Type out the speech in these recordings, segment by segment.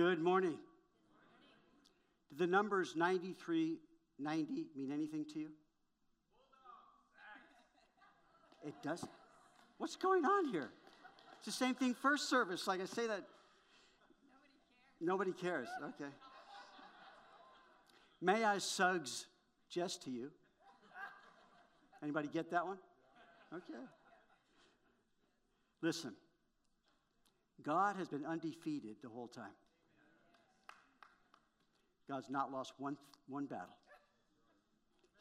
Good morning. Do the numbers 9390 mean anything to you? It doesn't. What's going on here? It's the same thing first service. Like I say that. Nobody cares. Nobody cares. Okay. May I sugs jest to you? Anybody get that one? Okay. Listen. God has been undefeated the whole time. God's not lost one battle.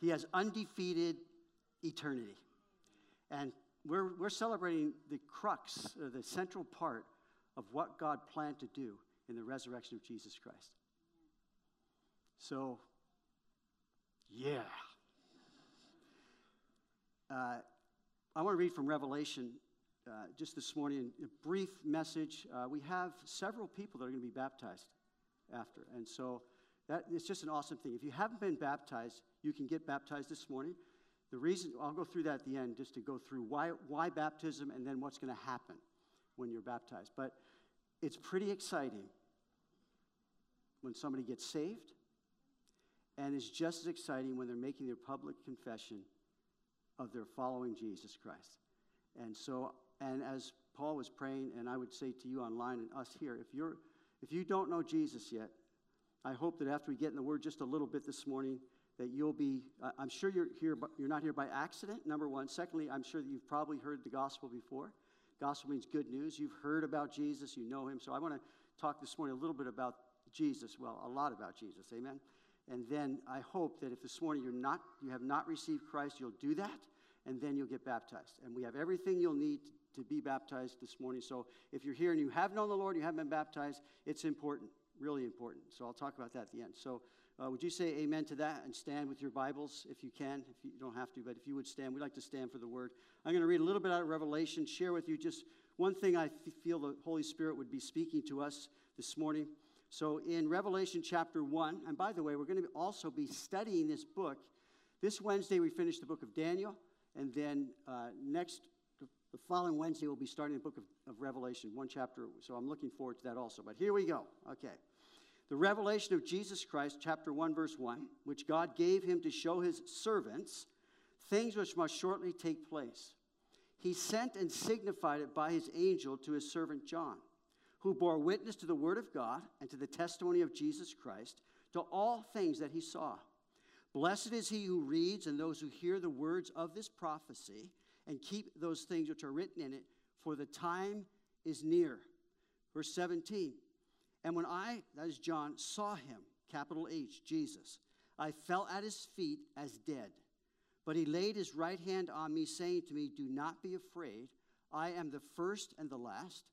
He has undefeated eternity. And we're celebrating the crux, or the central part of what God planned to do in the resurrection of Jesus Christ. So, yeah. I want to read from Revelation just this morning, a brief message. We have several people that are going to be baptized after. And so it's just an awesome thing. If you haven't been baptized, you can get baptized this morning. The reason, I'll go through that at the end, just to go through why baptism and then what's going to happen when you're baptized. But it's pretty exciting when somebody gets saved, and it's just as exciting when they're making their public confession of their following Jesus Christ. And so, and as Paul was praying, and I would say to you online and us here, if you don't know Jesus yet, I hope that after we get in the Word just a little bit this morning, that you'll be, I'm sure you're here, but you're not here by accident, number one. Secondly, I'm sure that you've probably heard the gospel before. Gospel means good news. You've heard about Jesus. You know him. So I want to talk this morning a little bit about Jesus. Well, a lot about Jesus. Amen. And then I hope that if this morning you have not received Christ, you'll do that, and then you'll get baptized. And we have everything you'll need to be baptized this morning. So if you're here and you have known the Lord, you haven't been baptized, it's important, really important. So I'll talk about that at the end. So would you say amen to that and stand with your Bibles if you can? If you don't have to, but if you would stand, we'd like to stand for the Word. I'm going to read a little bit out of Revelation, share with you just one thing I feel the Holy Spirit would be speaking to us this morning. So in Revelation chapter 1, and by the way, we're going to also be studying this book. This Wednesday we finish the book of Daniel, and then the following Wednesday we'll be starting the book of Revelation, one chapter. So I'm looking forward to that also. But here we go. Okay. The revelation of Jesus Christ, chapter 1, verse 1, which God gave him to show his servants things which must shortly take place. He sent and signified it by his angel to his servant John, who bore witness to the word of God and to the testimony of Jesus Christ, to all things that he saw. Blessed is he who reads and those who hear the words of this prophecy and keep those things which are written in it, for the time is near. Verse 17. And when I, that is John, saw him, capital H, Jesus, I fell at his feet as dead. But he laid his right hand on me, saying to me, do not be afraid. I am the first and the last.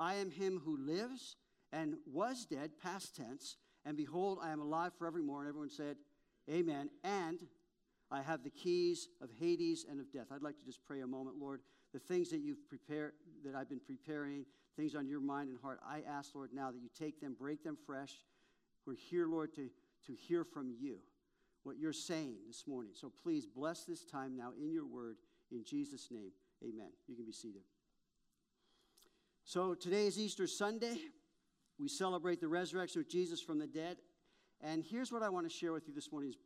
I am him who lives and was dead, past tense. And behold, I am alive forevermore. And everyone said, amen. And I have the keys of Hades and of death. I'd like to just pray a moment, Lord. The things that you've prepared, that I've been preparing, things on your mind and heart, I ask, Lord, now that you take them, break them fresh. We're here, Lord, to hear from you, what you're saying this morning. So please bless this time now in your word. In Jesus' name, amen. You can be seated. So today is Easter Sunday. We celebrate the resurrection of Jesus from the dead. And here's what I want to share with you this morning is,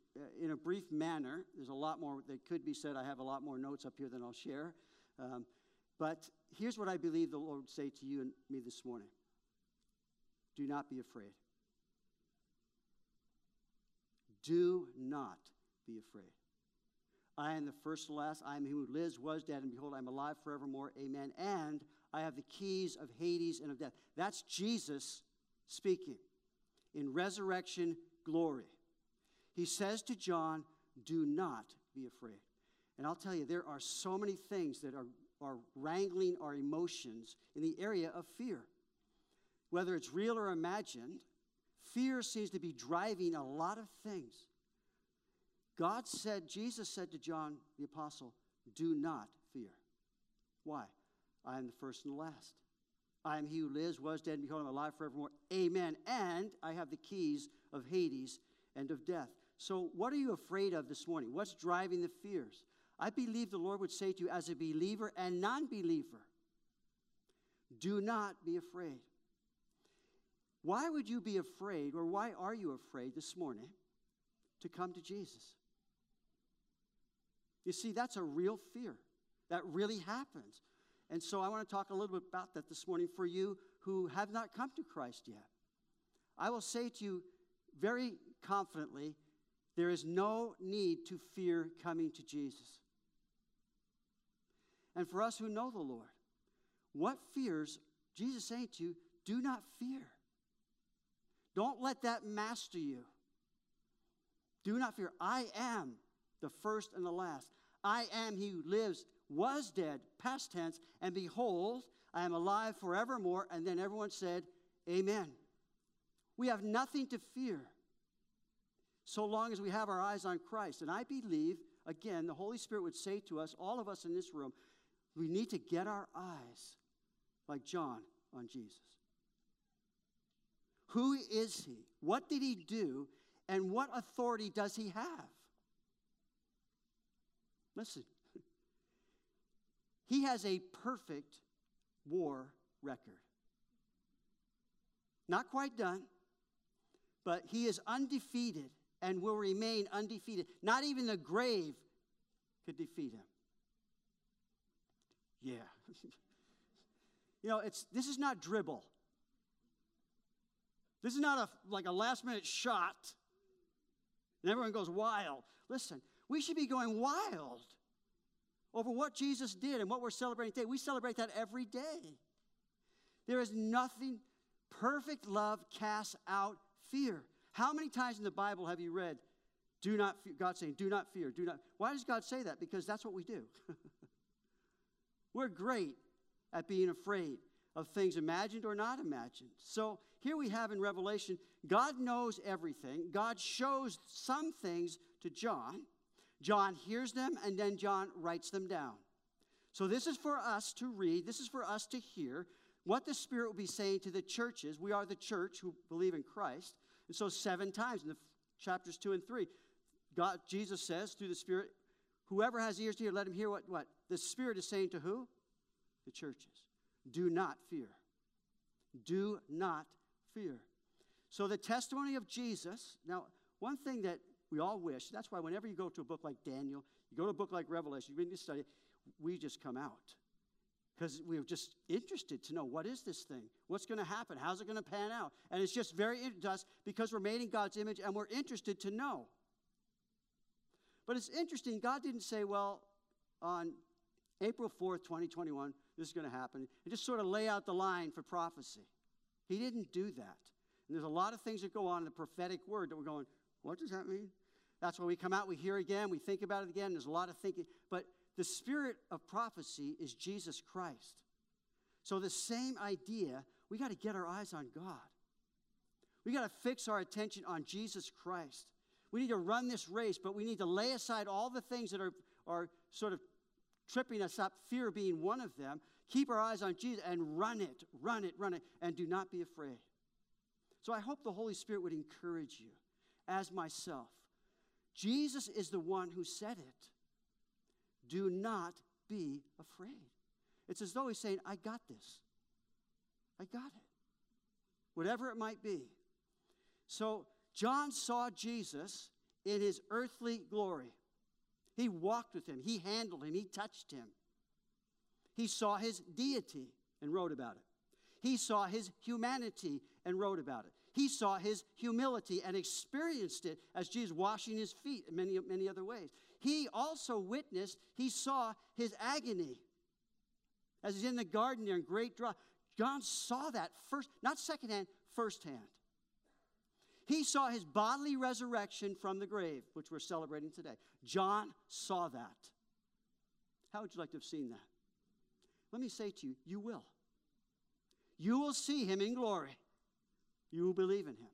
in a brief manner. There's a lot more that could be said. I have a lot more notes up here than I'll share. But here's what I believe the Lord would say to you and me this morning. Do not be afraid. Do not be afraid. I am the first and last. I am he who lives, was dead, and behold, I am alive forevermore. Amen. And I have the keys of Hades and of death. That's Jesus speaking in resurrection glory. He says to John, do not be afraid. And I'll tell you, there are so many things that are wrangling our emotions in the area of fear. Whether it's real or imagined, fear seems to be driving a lot of things. God said, Jesus said to John the apostle, do not fear. Why? I am the first and the last. I am he who lives, was dead, and behold, I am alive forevermore. Amen. And I have the keys of Hades and of death. So what are you afraid of this morning? What's driving the fears? I believe the Lord would say to you as a believer and non-believer, do not be afraid. Why would you be afraid, or why are you afraid this morning to come to Jesus? You see, that's a real fear. That really happens. And so I want to talk a little bit about that this morning for you who have not come to Christ yet. I will say to you very confidently, there is no need to fear coming to Jesus. And for us who know the Lord, what fears, Jesus is saying to you, do not fear. Don't let that master you. Do not fear. I am the first and the last. I am he who lives, was dead, past tense, and behold, I am alive forevermore. And then everyone said, amen. We have nothing to fear so long as we have our eyes on Christ. And I believe, again, the Holy Spirit would say to us, all of us in this room, we need to get our eyes, like John, on Jesus. Who is he? What did he do? And what authority does he have? Listen, he has a perfect war record. Not quite done, but he is undefeated and will remain undefeated. Not even the grave could defeat him. Yeah. This is not dribble. This is not a last-minute shot and everyone goes wild. Listen, we should be going wild over what Jesus did and what we're celebrating today. We celebrate that every day. There is nothing. Perfect love casts out fear. How many times in the Bible have you read, do not fear, God saying, do not fear, do not. Why does God say that? Because that's what we do. We're great at being afraid of things imagined or not imagined. So here we have in Revelation, God knows everything. God shows some things to John. John hears them, and then John writes them down. So this is for us to read. This is for us to hear what the Spirit will be saying to the churches. We are the church who believe in Christ. And so 7 times in the chapters 2 and 3, Jesus says through the Spirit, whoever has ears to hear, let him hear what the Spirit is saying to who? The churches. Do not fear. Do not fear. So the testimony of Jesus. Now, one thing that we all wish. That's why whenever you go to a book like Daniel, you go to a book like Revelation, you read this study, we just come out. Because we're just interested to know, what is this thing? What's going to happen? How's it going to pan out? And it's just very interesting to us because we're made in God's image and we're interested to know. But it's interesting, God didn't say, well, on April 4th, 2021, this is going to happen. And just sort of lay out the line for prophecy. He didn't do that. And there's a lot of things that go on in the prophetic word that we're going, what does that mean? That's why we come out, we hear again, we think about it again. There's a lot of thinking. But the spirit of prophecy is Jesus Christ. So the same idea, we got to get our eyes on God. We got to fix our attention on Jesus Christ. We need to run this race, but we need to lay aside all the things that are sort of tripping us up, fear being one of them. Keep our eyes on Jesus and run it, and do not be afraid. So I hope the Holy Spirit would encourage you. As myself, Jesus is the one who said it. Do not be afraid. It's as though he's saying, I got this. I got it. Whatever it might be. So John saw Jesus in his earthly glory. He walked with him. He handled him. He touched him. He saw his deity and wrote about it. He saw his humanity and wrote about it. He saw his humility and experienced it as Jesus washing his feet in many, many other ways. He also witnessed, he saw his agony as he's in the garden there in great drought. John saw that first, not secondhand, firsthand. He saw his bodily resurrection from the grave, which we're celebrating today. John saw that. How would you like to have seen that? Let me say to you, you will. You will see him in glory. You will believe in him.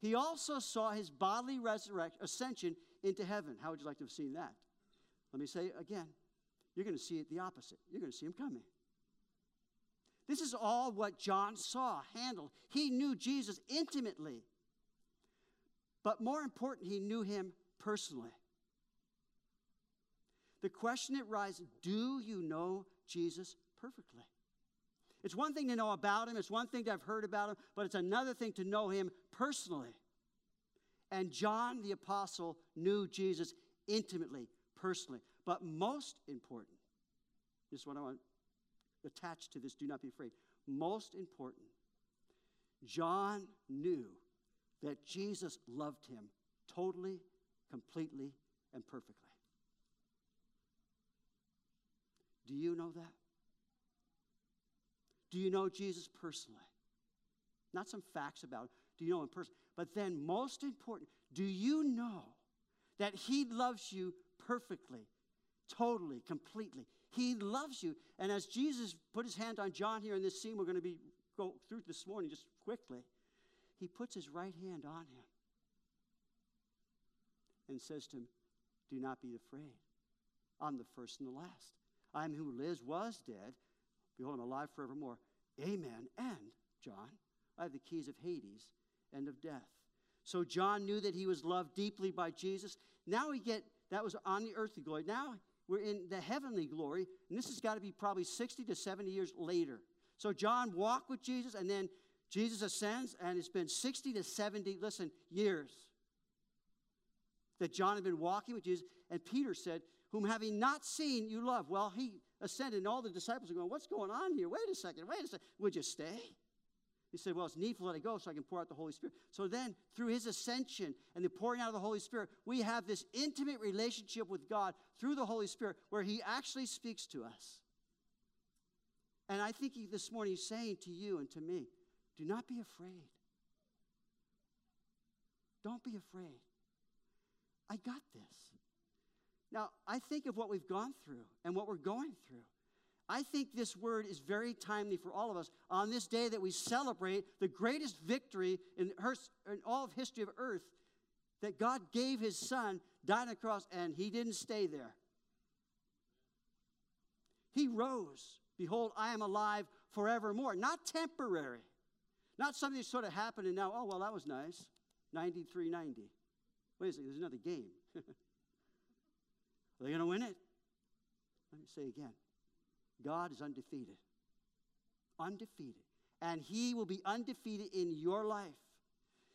He also saw his bodily resurrection, ascension into heaven. How would you like to have seen that? Let me say again, you're going to see it the opposite. You're going to see him coming. This is all what John saw, handled. He knew Jesus intimately. But more important, he knew him personally. The question that rises, do you know Jesus perfectly? It's one thing to know about him. It's one thing to have heard about him. But it's another thing to know him personally. And John the Apostle knew Jesus intimately, personally. But most important, this is what I want to attach to this, do not be afraid. Most important, John knew that Jesus loved him totally, completely, and perfectly. Do you know that? Do you know Jesus personally? Not some facts about him. Do you know him personally? But then, most important, do you know that he loves you perfectly, totally, completely? He loves you. And as Jesus put his hand on John here in this scene, we're going to go through this morning just quickly. He puts his right hand on him and says to him, "Do not be afraid. I'm the first and the last. I am who was dead. Behold, I'm alive forevermore. Amen. And, John, I have the keys of Hades and of death." So John knew that he was loved deeply by Jesus. Now we get, that was on the earthly glory. Now we're in the heavenly glory. And this has got to be probably 60 to 70 years later. So John walked with Jesus, and then Jesus ascends, and it's been 60 to 70, listen, years that John had been walking with Jesus. And Peter said, "Whom having not seen, you love." Well, he ascended, and all the disciples are going, "What's going on here? Wait a second. Would you stay?" He said, "Well, it's needful that I go so I can pour out the Holy Spirit." So then, through his ascension and the pouring out of the Holy Spirit, we have this intimate relationship with God through the Holy Spirit where he actually speaks to us. And I think this morning he's saying to you and to me, do not be afraid. Don't be afraid. I got this. Now, I think of what we've gone through and what we're going through. I think this word is very timely for all of us on this day that we celebrate the greatest victory in all of history of earth, that God gave his son, died on the cross, and he didn't stay there. He rose. Behold, I am alive forevermore. Not temporary. Not something that sort of happened and now, oh, well, that was nice. 93-90. Wait a second, there's another game. Are they going to win it? Let me say again. God is undefeated. Undefeated. And he will be undefeated in your life.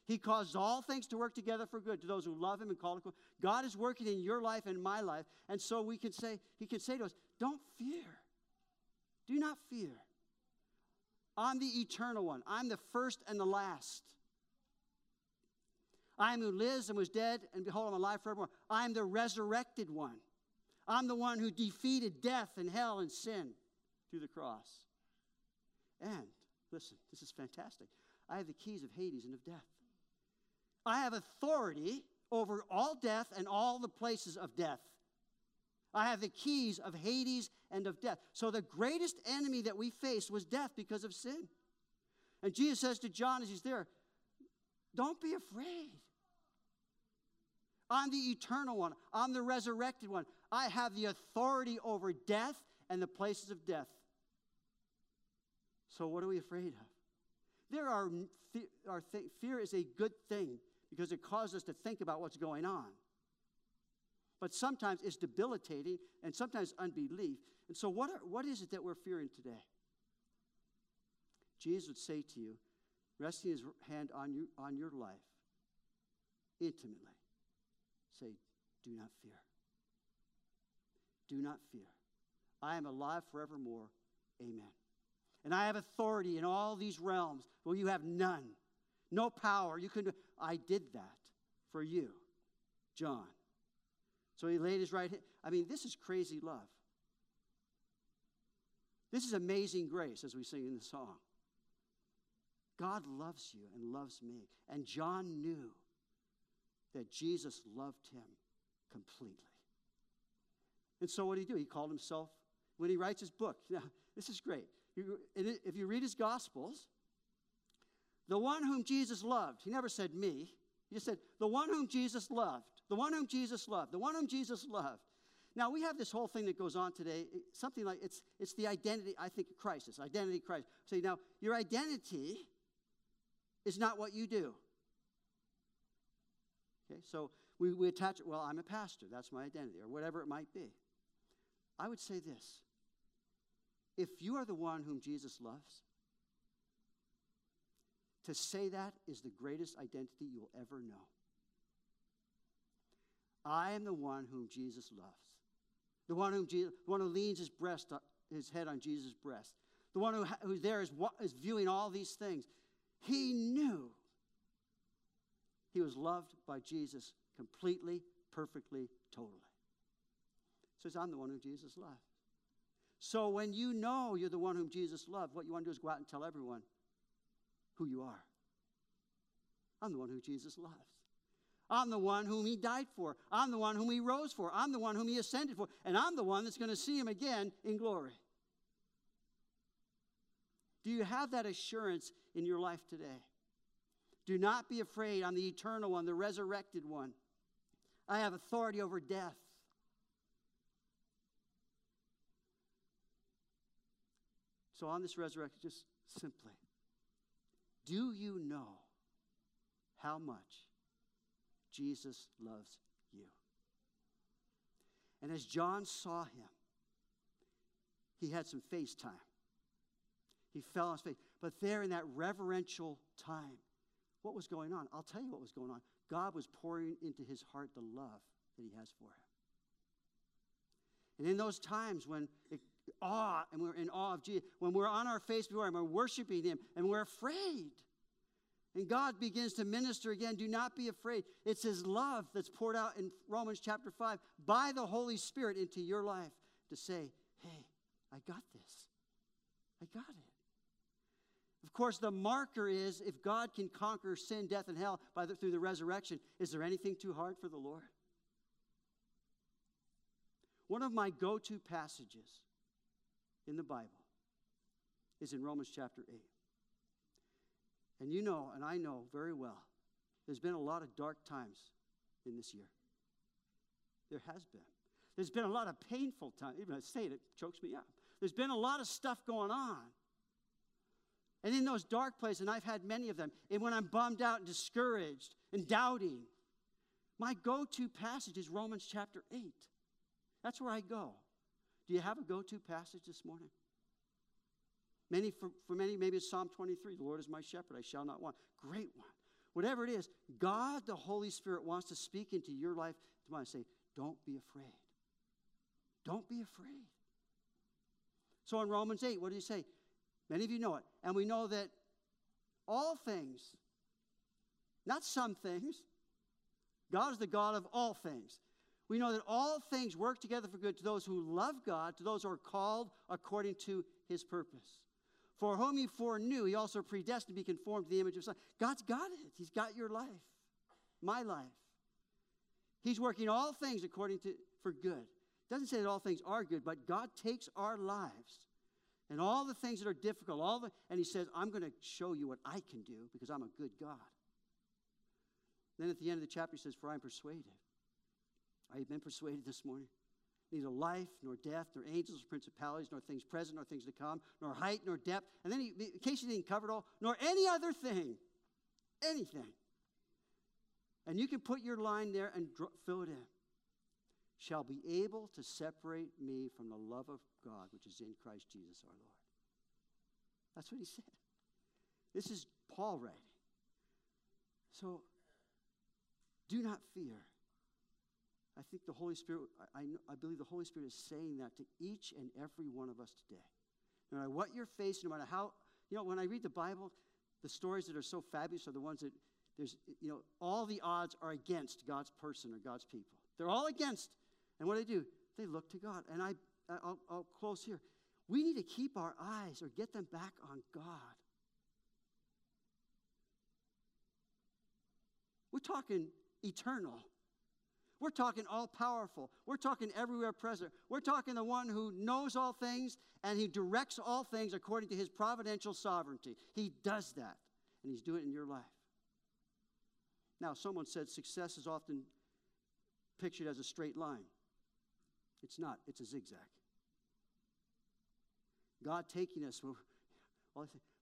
He causes all things to work together for good to those who love him and call him. God is working in your life and my life. And so we can say, he can say to us, don't fear. Do not fear. I'm the eternal one. I'm the first and the last. I am who lives and was dead, and behold, I'm alive forevermore. I am the resurrected one. I'm the one who defeated death and hell and sin through the cross. And, listen, this is fantastic. I have the keys of Hades and of death. I have authority over all death and all the places of death. I have the keys of Hades and of death. So the greatest enemy that we faced was death because of sin. And Jesus says to John as he's there, don't be afraid. I'm the eternal one. I'm the resurrected one. I have the authority over death and the places of death. So what are we afraid of? Fear is a good thing because it causes us to think about what's going on. But sometimes it's debilitating and sometimes unbelief. And so what is it that we're fearing today? Jesus would say to you, resting his hand on your life intimately, say, do not fear. Do not fear. I am alive forevermore. Amen. And I have authority in all these realms where you have none. No power. You can do. I did that for you, John. So he laid his right hand. I mean, this is crazy love. This is amazing grace as we sing in the song. God loves you and loves me. And John knew that Jesus loved him completely. And so what did he do? He called himself, when he writes his book, now, this is great. If you read his Gospels, the one whom Jesus loved, he never said me. He just said, the one whom Jesus loved, the one whom Jesus loved, the one whom Jesus loved. Now, we have this whole thing that goes on today, something like, it's the identity, I think, crisis, identity crisis. So now, your identity is not what you do. Okay, so we attach it, well, I'm a pastor, that's my identity, or whatever it might be. I would say this. If you are the one whom Jesus loves, to say that is the greatest identity you will ever know. I am the one whom Jesus loves. The one whom Jesus, the one who leans his head on Jesus' breast. The one who's there is viewing all these things. He knew he was loved by Jesus completely, perfectly, totally. So it's I'm the one whom Jesus loved. So when you know you're the one whom Jesus loved, what you want to do is go out and tell everyone who you are. I'm the one who Jesus loves. I'm the one whom he died for. I'm the one whom he rose for. I'm the one whom he ascended for. And I'm the one that's going to see him again in glory. Do you have that assurance in your life today? Do not be afraid. I'm the eternal one, the resurrected one. I have authority over death. So on this resurrection, just simply, do you know how much Jesus loves you? And as John saw him, he had some face time. He fell on his face. But there in that reverential time, what was going on? I'll tell you what was going on. God was pouring into his heart the love that he has for him. And in those times when awe, and we're in awe of Jesus, when we're on our face before him, we're worshiping him, and we're afraid. And God begins to minister again. Do not be afraid. It's his love that's poured out in Romans chapter 5 by the Holy Spirit into your life to say, hey, I got this. I got it. Of course, the marker is if God can conquer sin, death, and hell through the resurrection, is there anything too hard for the Lord? One of my go-to passages in the Bible is in Romans chapter 8. And you know, and I know very well, there's been a lot of dark times in this year. There has been. There's been a lot of painful times. Even I say it, it chokes me up. There's been a lot of stuff going on. And in those dark places, and I've had many of them, and when I'm bummed out and discouraged and doubting, my go-to passage is Romans chapter 8. That's where I go. Do you have a go-to passage this morning? Many, for many, maybe it's Psalm 23. The Lord is my shepherd, I shall not want. Great one. Whatever it is, God, the Holy Spirit, wants to speak into your life tomorrow and say, don't be afraid. Don't be afraid. So in Romans 8, what did he say? Many of you know it. And we know that all things, not some things, God is the God of all things. We know that all things work together for good to those who love God, to those who are called according to his purpose. For whom he foreknew, he also predestined to be conformed to the image of his Son. God's got it. He's got your life, my life. He's working all things according to for good. Doesn't say that all things are good, but God takes our lives and all the things that are difficult, and he says, I'm going to show you what I can do because I'm a good God. Then at the end of the chapter, he says, for I am persuaded. I've been persuaded this morning. Neither life, nor death, nor angels, nor principalities, nor things present, nor things to come, nor height, nor depth. And then, in case you didn't cover it all, nor any other thing. Anything. And you can put your line there and fill it in. Shall be able to separate me from the love of God, which is in Christ Jesus our Lord. That's what he said. This is Paul writing. So, do not fear. I think the Holy Spirit, I believe the Holy Spirit is saying that to each and every one of us today. No matter what you're facing, no matter how, you know, when I read the Bible, the stories that are so fabulous are the ones that there's, you know, all the odds are against God's person or God's people. They're all against. And what do? They look to God. And I'll close here. We need to keep our eyes or get them back on God. We're talking eternal. We're talking all-powerful. We're talking everywhere present. We're talking the one who knows all things and he directs all things according to his providential sovereignty. He does that, and he's doing it in your life. Now, someone said success is often pictured as a straight line. It's not. It's a zigzag. God taking us,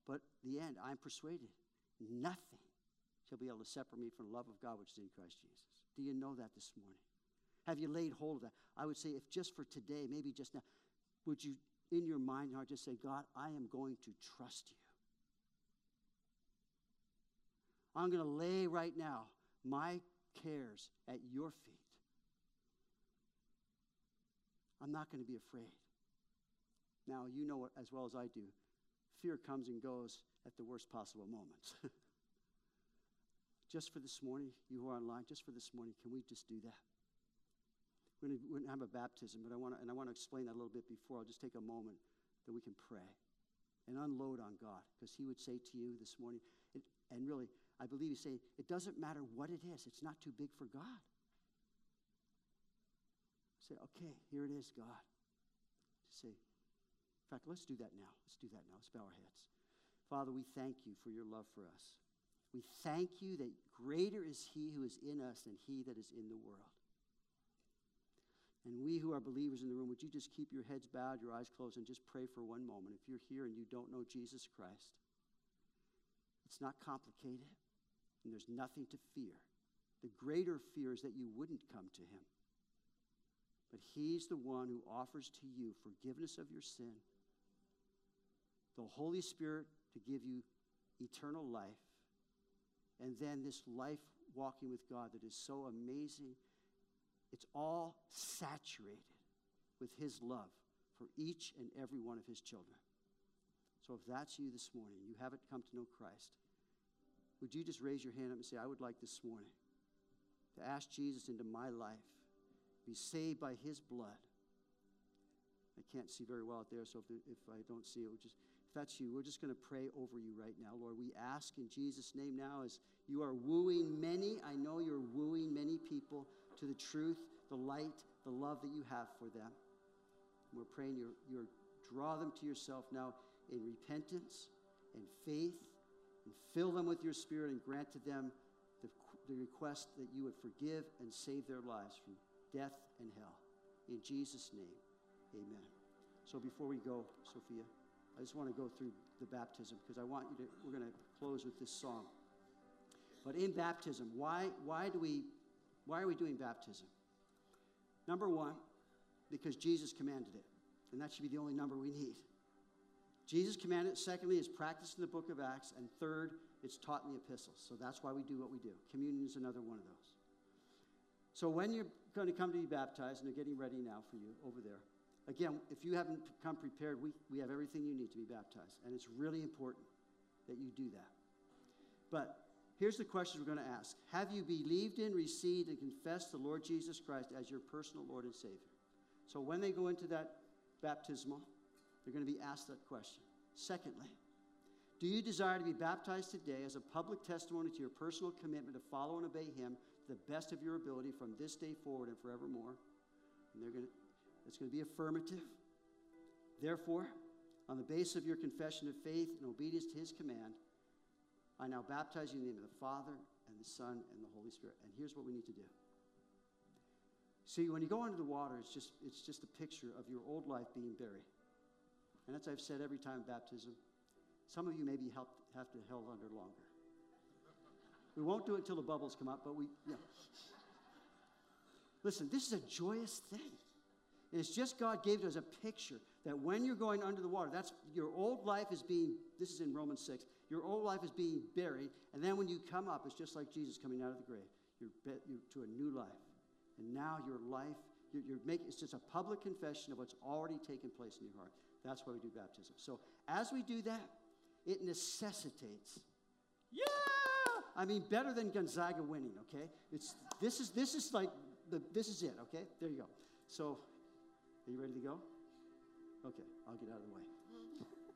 but the end, I'm persuaded, nothing shall be able to separate me from the love of God, which is in Christ Jesus. Do you know that this morning? Have you laid hold of that? I would say if just for today, maybe just now, would you in your mind and heart, just say, God, I am going to trust you. I'm going to lay right now my cares at your feet. I'm not going to be afraid. Now, you know it as well as I do. Fear comes and goes at the worst possible moments. Just for this morning, you who are online, just for this morning, can we just do that? We're going to have a baptism, but I want to explain that a little bit before. I'll just take a moment that we can pray and unload on God, because he would say to you this morning, and really, I believe he's saying, it doesn't matter what it is. It's not too big for God. Say, okay, here it is, God. Just say, in fact, let's do that now. Let's do that now. Let's bow our heads. Father, we thank you for your love for us. We thank you that greater is he who is in us than he that is in the world. And we who are believers in the room, would you just keep your heads bowed, your eyes closed, and just pray for one moment. If you're here and you don't know Jesus Christ, it's not complicated, and there's nothing to fear. The greater fear is that you wouldn't come to him. But he's the one who offers to you forgiveness of your sin, the Holy Spirit to give you eternal life, and then this life walking with God that is so amazing. It's all saturated with his love for each and every one of his children. So if that's you this morning, you haven't come to know Christ, would you just raise your hand up and say, I would like this morning to ask Jesus into my life, be saved by his blood. I can't see very well out there, so if I don't see it, if that's you, we're just going to pray over you right now. Lord, we ask in Jesus' name now, as you are wooing many, I know you're wooing many people to the truth, the light, the love that you have for them. And we're praying you draw them to yourself now in repentance and faith, and fill them with your Spirit, and grant to them the request that you would forgive and save their lives from death and hell. In Jesus' name, amen. So before we go, Sophia, I just want to go through the baptism, because we're going to close with this song. But in baptism, why are we doing baptism? Number one, because Jesus commanded it, and that should be the only number we need. Jesus commanded it. Secondly, it's practiced in the book of Acts, and third, it's taught in the epistles. So that's why we do what we do. Communion is another one of those. So when you're going to come to be baptized, and they're getting ready now for you over there, again, if you haven't come prepared, we have everything you need to be baptized, and it's really important that you do that. But here's the question we're going to ask. Have you believed in, received, and confessed the Lord Jesus Christ as your personal Lord and Savior? So when they go into that baptismal, they're going to be asked that question. Secondly, do you desire to be baptized today as a public testimony to your personal commitment to follow and obey him to the best of your ability from this day forward and forevermore? And it's going to be affirmative. Therefore, on the basis of your confession of faith and obedience to his command, I now baptize you in the name of the Father, and the Son, and the Holy Spirit. And here's what we need to do. See, when you go into the water, it's just a picture of your old life being buried. And that's what I've said every time baptism. Some of you maybe have to hold under longer. We won't do it until the bubbles come up, but yeah. Listen, this is a joyous thing. And it's just God gave us a picture that when you're going under the water, that's your old life is being, this is in Romans 6, your old life is being buried, and then when you come up, it's just like Jesus coming out of the grave. You're to a new life. And now your life, it's just a public confession of what's already taken place in your heart. That's why we do baptism. So as we do that, it necessitates, yeah! I mean, better than Gonzaga winning, okay? This is it, okay? There you go. So, are you ready to go? Okay, I'll get out of the way.